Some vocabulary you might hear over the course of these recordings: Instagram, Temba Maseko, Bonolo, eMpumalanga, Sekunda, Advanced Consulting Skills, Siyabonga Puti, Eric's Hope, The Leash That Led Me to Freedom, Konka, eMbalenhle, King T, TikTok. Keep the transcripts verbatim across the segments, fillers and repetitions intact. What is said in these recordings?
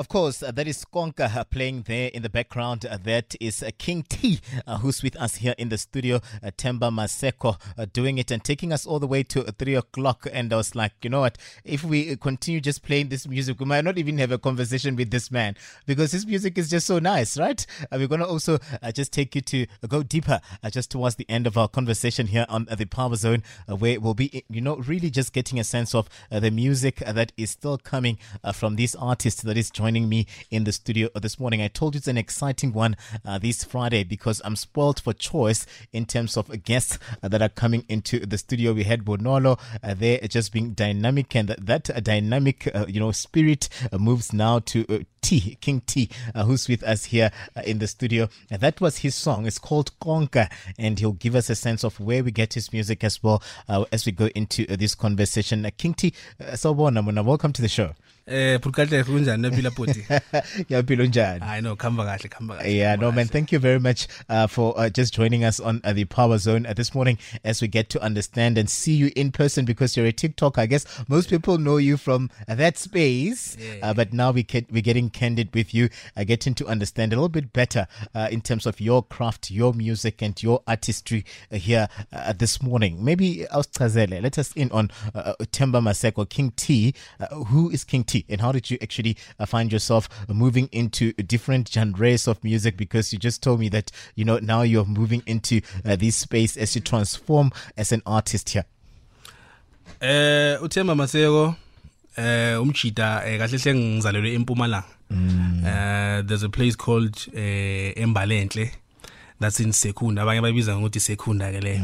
Of course, uh, that is Konka uh, playing there in the background. Uh, that is uh, King T, uh, who's with us here in the studio. Uh, Temba Maseko uh, doing it and taking us all the way to three o'clock. And I was like, you know what? If we continue just playing this music, we might not even have a conversation with this man because his music is just so nice, right? Uh, we're going to also uh, just take you to uh, go deeper uh, just towards the end of our conversation here on uh, the Power Zone, uh, where we'll be, you know, really just getting a sense of uh, the music uh, that is still coming uh, from these artists that is joining me in the studio this morning. I told you it's an exciting one uh, this Friday because I'm spoiled for choice in terms of guests uh, that are coming into the studio. We had Bonolo uh, there just being dynamic, and that, that uh, dynamic, uh, you know, spirit uh, moves now to uh, T, King T, uh, who's with us here uh, in the studio. Uh, that was his song. It's called Konka, and he'll give us a sense of where we get his music as well uh, as we go into uh, this conversation. Uh, King T, uh, so welcome to the show. Eh, I know, come back, come back. Yeah, no man, thank you very much uh, for uh, just joining us on uh, the Power Zone uh, this morning as we get to understand and see you in person because you're a TikToker. I guess most people know you from uh, that space, uh, but now we get, we're getting candid with you, uh, getting to understand a little bit better uh, in terms of your craft, your music, and your artistry uh, here uh, this morning. Maybe let us in on uh, Temba Maseko, King T. Uh, who is King T? And how did you actually uh, find yourself moving into different genres of music? Because you just told me that, you know, now you're moving into uh, this space as you transform as an artist here. Uh, uThemba Maseko, umchita kahle hle ngizalelwe eMpumalanga. There's a place called eMbalenhle. That's in Sekunda. Abanye bayibiza ngokuthi Sekunda ke le.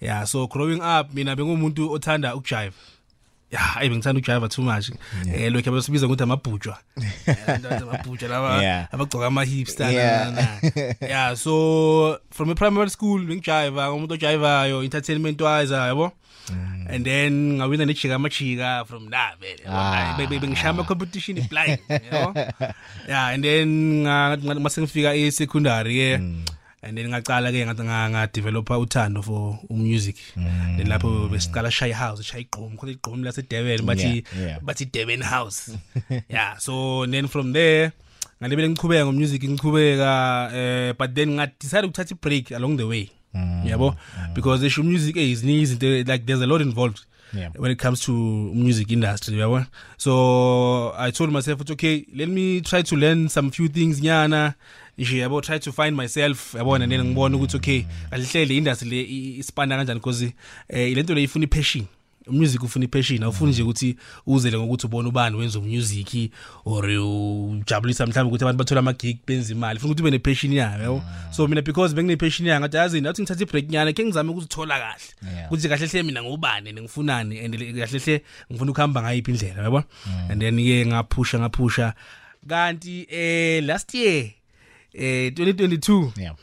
Yeah, so growing up mina bengumuntu othanda ukujive. Yeah, I bengithanda ukujaiva too much. Eh lokho abasibiza ukuthi amabhujwa. Abantu amabhujwa laba abagcoka ama hipster na. Yeah, so from a primary school ngijaiva, umuntu ojaivayo, entertainment wise yabo. And then ngawina nejika amajika from that vele. Bengishama competition blind, you know. Yeah, and then mase ngifika e secondary yeah. And then ngaqala ke ngathi nga developer uthando for music. Then lapho besiqala shy house, shy igqomo, khona igqomo lase Durban bathi bathi Durban house. Yeah, so and then from there ngalebele ngiqhubeka ngo music ngiqhubeka eh but then ngathi decide ukuthatha break along the way. Yabo because the show music is needs like there's a lot involved when it comes to music industry yabo. So I told myself it's okay, let me try to learn some few things nyana. Yeah, about try to find myself. I want and then I'm born good. Okay, I say the industry is spanning and because I don't really funny passion. Music funny passion. I funny just go use the go to born urban when some music or you jabli sometimes go to one battle a gig benzima. I funny to be a passion yeah. So mina because being a passion yeah, I got as in I think that the pregnant I can't zame go to thola kahle. Go to kahle say mina ngubani ngifunani and kahle say ngifuna ukuhamba ngayiphi indlela yabo. And then yeah, ngapusha ngapusha. Kanti eh last year Uh, twenty twenty-two. Yeah.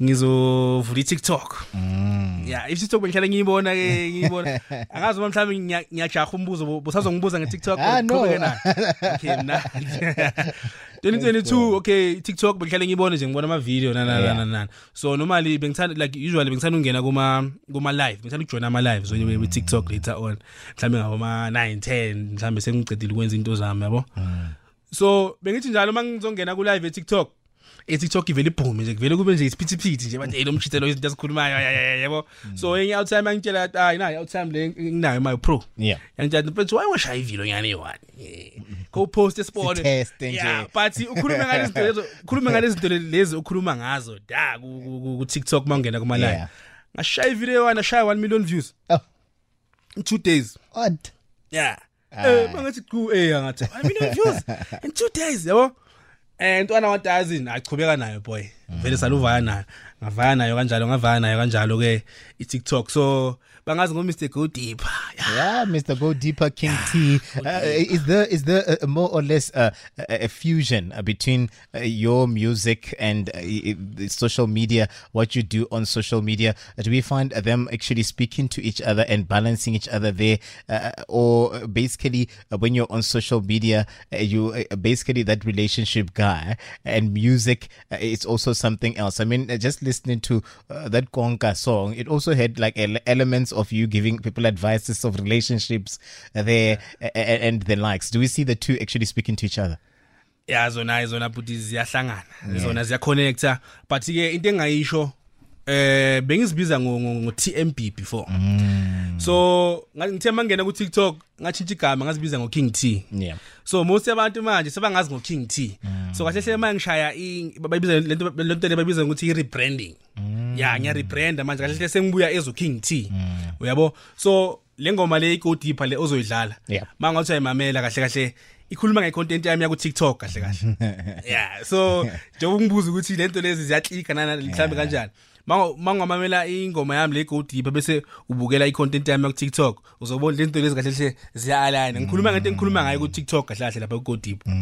Ngizo for the TikTok. Mm. Yeah, if TikTok bengihlala ngiyibona ke ngiyibona. Angazi uma mhlawumbe ngiyajahumbuzo busazongibuza ngeTikTok. Ah no. Okay mina. twenty twenty-two okay TikTok bengihlala ngiyibona nje ngibona ama video na na na na. So normally bengithanda like usually bengithanda ungena kuma kuma live. Bengithanda ujoin ama live so we TikTok later on. Mhlawumbe ngaboma nine ten mhlawumbe sengicedile ukwenza into zami yabo. So bengithi njalo mangizongena ku live e TikTok. TikTok ivele boom nje kuvele kube nje isiphithiphithi nje bathi hey lo mshitelo izinto esikhulumayo yebo so enye outtime ngitshela ukuthi hayi nayo outtime le nginayo my pro ngitshela mfethu why washa ivilo yani one go post sport yeah but ukhuluma ngale izinto lezo ukhuluma ngale izinto lezi ukhuluma ngazo da ku TikTok mangena kuma line ngashaya ivilo one ashaya one million views in two days odd yeah eh mangathi ku eh ngathi one million views in two days yebo. And when I want to ask in, I come here boy. Very saluva na, ngavana yoganjalo, ngavana yoganjalo ke TikTok. So bangas go mistake go deep. Yeah, Mister Go Deeper, King T. Uh, is there is there a, a more or less a, a, a fusion between uh, your music and uh, social media? What you do on social media? Do we find them actually speaking to each other and balancing each other there, uh, or basically uh, when you're on social media, uh, you uh, basically that relationship guy and music uh, is also something else? I mean, uh, just listening to uh, that Konka song, it also had like ele elements of you giving people advices of relationships there yeah. and, and the likes. Do we see the two actually speaking to each other? Yeah, zona zona but ziyahlangana. Zona ziyaconnecta. But ke into engayisho eh bengizibiza ngo T M B before. So ngithe mangena ku TikTok ngatshintsha igama ngazibiza ngo King T. Yeah. So most abantu manje sebangazi ngo King T. So kahle hle mangishaya bayibiza lento lento bayibiza ukuthi rebranding. Yeah, ngiya rebrand manje kahle hle sengibuya ezo King T. Uyabo? So lengoma le Go Deeper le ozoyidlala mangathi ayimamela kahle kahle ikhuluma ngecontent yami ya ku TikTok kahle kahle yeah so njengoba ngibuza ukuthi lento lezi ziyaclika nana mhlambe kanjani mangomamela ingoma yami le Go Deeper bese ubukela icontent yami ya ku TikTok uzobona lento lezi kahle kahle ziyaline ngikhuluma ngento engikhuluma ngayo ku TikTok kahle kahle lapha ku Go Deeper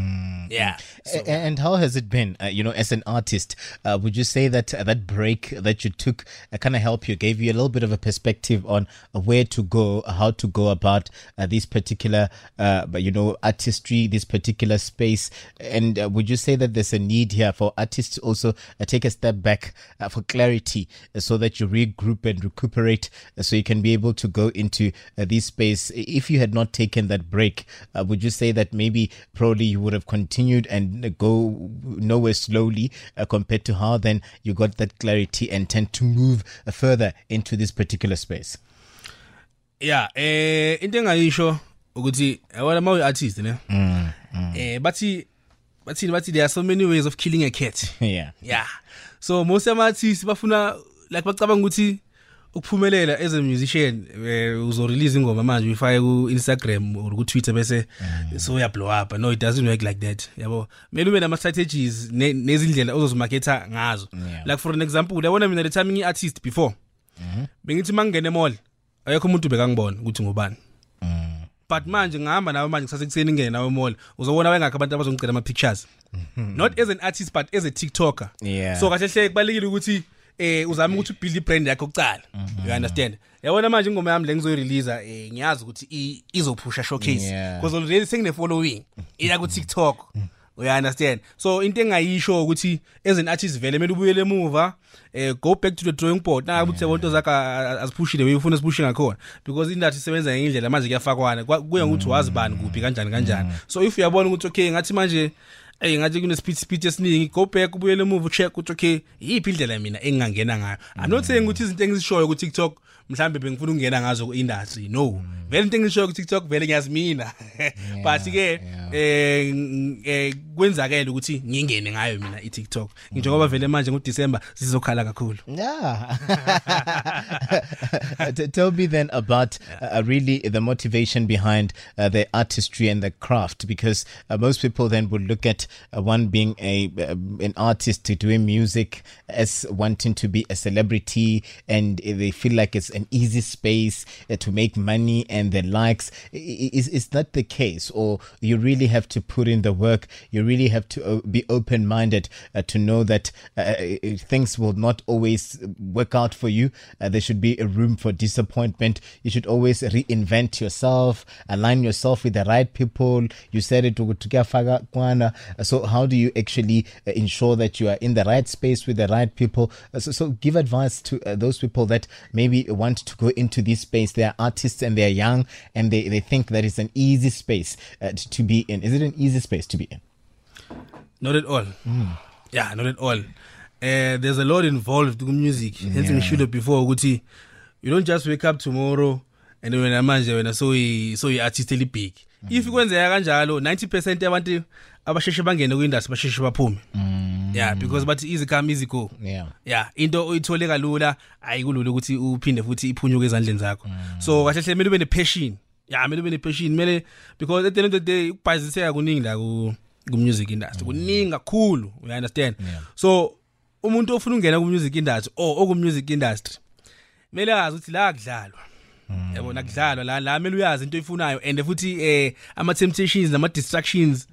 yeah so. And how has it been uh, you know, as an artist, uh, would you say that uh, that break that you took uh, kind of helped you, gave you a little bit of a perspective on uh, where to go, how to go about uh, this particular uh, you know, artistry, this particular space, and uh, would you say that there's a need here for artists to also uh, take a step back uh, for clarity uh, so that you regroup and recuperate uh, so you can be able to go into uh, this space? If you had not taken that break, uh, would you say that maybe probably you would have continued Continued and go nowhere slowly uh, compared to how then you got that clarity and tend to move uh, further into this particular space? Yeah, eh, into engayisho ukuthi wena mawu artist ne. Eh, but but but there are so many ways of killing a cat. Yeah. Yeah. So most of artists bafuna like bacabanga ukuthi ukuphumelela as a musician uzo release ingoma manje uyifake ku Instagram or ku Twitter bese so uya blow up. No, it doesn't work like that. Yabo, mele ube nama strategies nezindlela ozozimarketa ngazo. Like for an example, uyabona mina the time ngi artist before bengithi mangene mall ayekho umuntu bekangibona ukuthi ngubani, but manje ngihamba nawe manje kusase kuseni ngene nawe mall uzobona wengakho abantu abazongicela ama pictures, not as an artist but as a TikToker. So kahle hle kubalekile ukuthi eh uzama ukuthi build brand yakho uqala. You understand? Yabona manje ingoma yami lengizoyi release eh ngiyazi ukuthi izophusha showcase because already sengine following iya ku TikTok. You understand? So into engayisho ukuthi as an artist vele mele ubuyele emuva, eh go back to the drawing board. Naka ukuthi wonto zakho asipushile weyifuna sipushing ngakhona because industry isebenza ngendlela manje kuyafakwana kuya ukuthi wazi bani kuphi kanjani kanjani. So if uyabona ukuthi okay ngathi manje eh ngathi kune speed speed esiningi go back ubuyele move check uthi okay yiphi indlela mina engingangena ngayo. I'm not saying ukuthi izinto engizishoyo ku TikTok mhlambe bengifuna ukungena ngazo ku industry, no, vele into engishoyo ku TikTok vele ngiyazi mina, but ke eh kwenzakela ukuthi ngingene ngayo mina i TikTok njengoba vele manje ngo December sizokhala kakhulu. Yeah. Tell me then about uh, really the motivation behind uh, the artistry and the craft, because uh, most people then would look at Uh, one being a uh, an artist to doing music as wanting to be a celebrity, and uh, they feel like it's an easy space uh, to make money and the likes. Is is that the case, or you really have to put in the work? You really have to uh, be open-minded uh, to know that uh, things will not always work out for you. Uh, there should be a room for disappointment. You should always reinvent yourself, align yourself with the right people. You said it to Kwana. So how do you actually ensure that you are in the right space with the right people? So, so give advice to uh, those people that maybe want to go into this space. They are artists and they are young and they, they think that it's an easy space uh, to, to be in. Is it an easy space to be in? Not at all. Mm. Yeah, not at all. Uh, there's a lot involved in music. Hence we should have before Uguti. You don't just wake up tomorrow and when I manage, when I saw you, so you artistically big. If you go and say kanjalo, ninety percent abantu abasheshe bangene ku industry basheshe baphume. Yeah, because but easy come easy go. Yeah. Yeah, into uyithole kalula ayikulula ukuthi uphinde futhi iphunyuke ezandleni zakho. So kahle hle mele ube ne passion. Yeah, mele ube ne passion mele, because at the end of the day ukubhaziseka kuningi la ku ku music industry. Kuningi kakhulu, you understand? So umuntu ofuna ungena ku music industry or oku music industry mele azuthi la kudlalwa yabo nakudlalwa la la mele uyazi into oyifunayo and futhi eh ama temptations nama distractions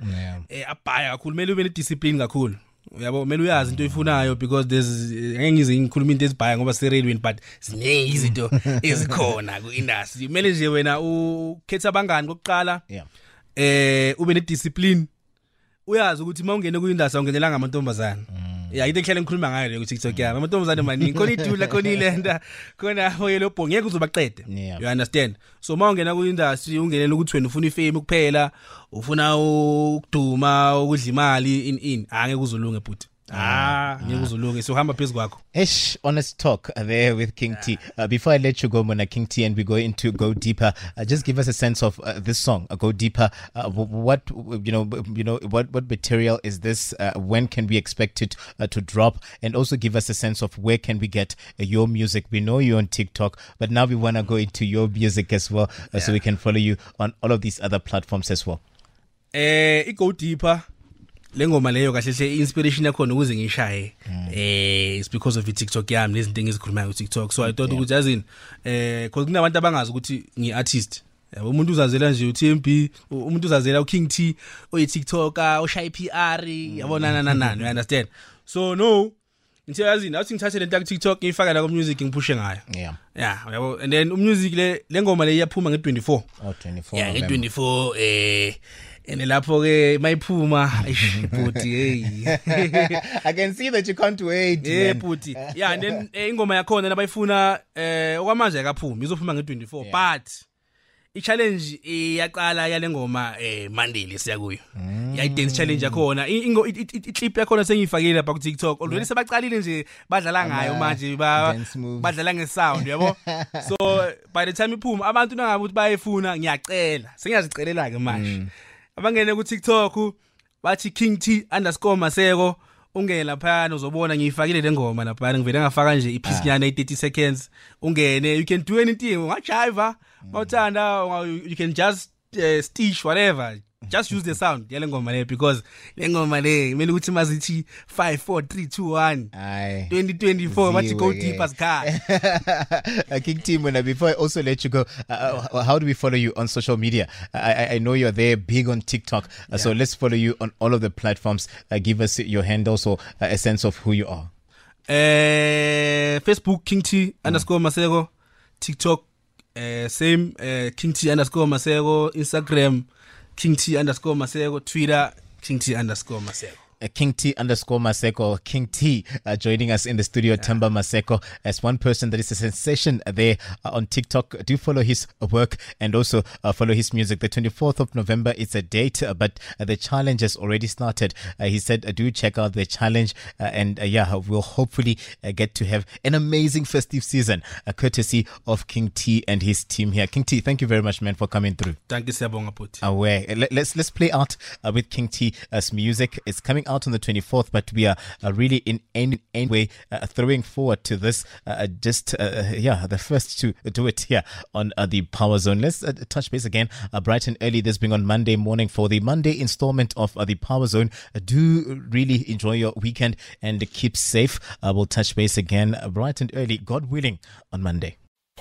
eh abhaya kakhulu mele ube ne discipline kakhulu yabo mele uyazi into oyifunayo because there's ngizi ngikhuluma into ezibhaya ngoba se railway but ziningi izinto ezikhona ku industry mele nje wena ukhetha abangani kokuqala eh ube ne discipline uyazi ukuthi mawungene ku industry ungenela ngamantombazana ya yide khale ngikhuluma ngayo le ku TikTok yami amantombazane maningi khona idula khona ilenda khona afoyelo bho ngeke uzobaqeda you understand so mawungena ku industry ungenela ukuthi wena ufuna ifame kuphela ufuna ukuduma ukudla imali in in angeke uzolunge but ah ngeke uzolunge so uhamba phezulu kwakho eish honest talk there with King T. Uh, before I let you go Mona King T and we go into go deeper uh, just give us a sense of uh, this song uh, go deeper uh, what you know you know what what material is this uh, when can we expect it uh, to drop and also give us a sense of where can we get uh, your music we know you're on TikTok but now we want to go into your music as well uh, yeah. So we can follow you on all of these other platforms as well eh it go deeper lengoma leyo kahle hle inspiration yakho ukuze ngishaye eh it's because of TikTok yami lezi things ezikhuluma ku TikTok so I thought ukuthi as in eh cause kunabantu abangazi ukuthi ngi artist yabo umuntu uzazela nje uTMB umuntu uzazela uKing T oyi TikToker oshaya iPR yabonana nanana you understand so no nje as in awuthi ngithathe lento ku TikTok ngifaka la ku music ngipushe ngayo yeah yeah yabo and then umusic le lengoma le iyaphuma nge24 oh twenty-four yeah nge24 eh ene lapho ke mayiphuma ibuti hey I can see that you can't wait eh buti yeah and then ingoma yakhona labayifuna eh okwamanje akaphumi izophuma nge24 but i challenge iyaqala yale ngoma eh Mandela siya kuyo yay dance challenge yakhona ingo clip yakhona sengiyifakile lapha ku TikTok already sebaqalile nje badlala ngayo manje badlala nge sound yabo so by the time iphuma abantu nangabe uthi bayifuna ngiyacela sengiyazicelela ke manje abangene ku TikTok bathi King T underscore Maseko ungene lapha uzobona ngiyifakile lengoma lapha ngivele ngafaka nje ipiece nyana thirty seconds ungene you can do anything ungajiva mawuthanda you can just uh, stitch whatever just use the sound yale ngoma le because lengoma le mele ukuthi mazithi five four three two one ay twenty twenty-four mathi go deeper ska a King T Mona before I also let you go uh, how do we follow you on social media I I know you're there big on TikTok uh, yeah. So let's follow you on all of the platforms uh, give us your handle so uh, a sense of who you are uh, Facebook King T underscore Maseko TikTok uh, same uh, King T underscore Maseko Instagram King T underscore Maseko, Twitter, King T underscore Maseko. Uh, King T underscore Maseko, King T uh, joining us in the studio, yeah. Temba Maseko, as one person that is a sensation there uh, on TikTok. Do follow his work and also uh, follow his music. The twenty-fourth of November is a date, uh, but uh, the challenge has already started. Uh, he said, uh, do check out the challenge uh, and uh, yeah, we'll hopefully uh, get to have an amazing festive season, uh, courtesy of King T and his team here. King T, thank you very much, man, for coming through. Thank you, Siyabonga Puti. Uh, let's, let's play out uh, with King T's music. It's coming out out on the twenty-fourth, but we are uh, really in any, any way uh, throwing forward to this uh, just uh, yeah the first to do it here on uh, the Power Zone. Let's uh, touch base again uh, bright and early this being on Monday morning for the Monday installment of uh, the Power Zone. Uh, do really enjoy your weekend and keep safe. Uh, we'll touch base again uh, bright and early, God willing, on Monday.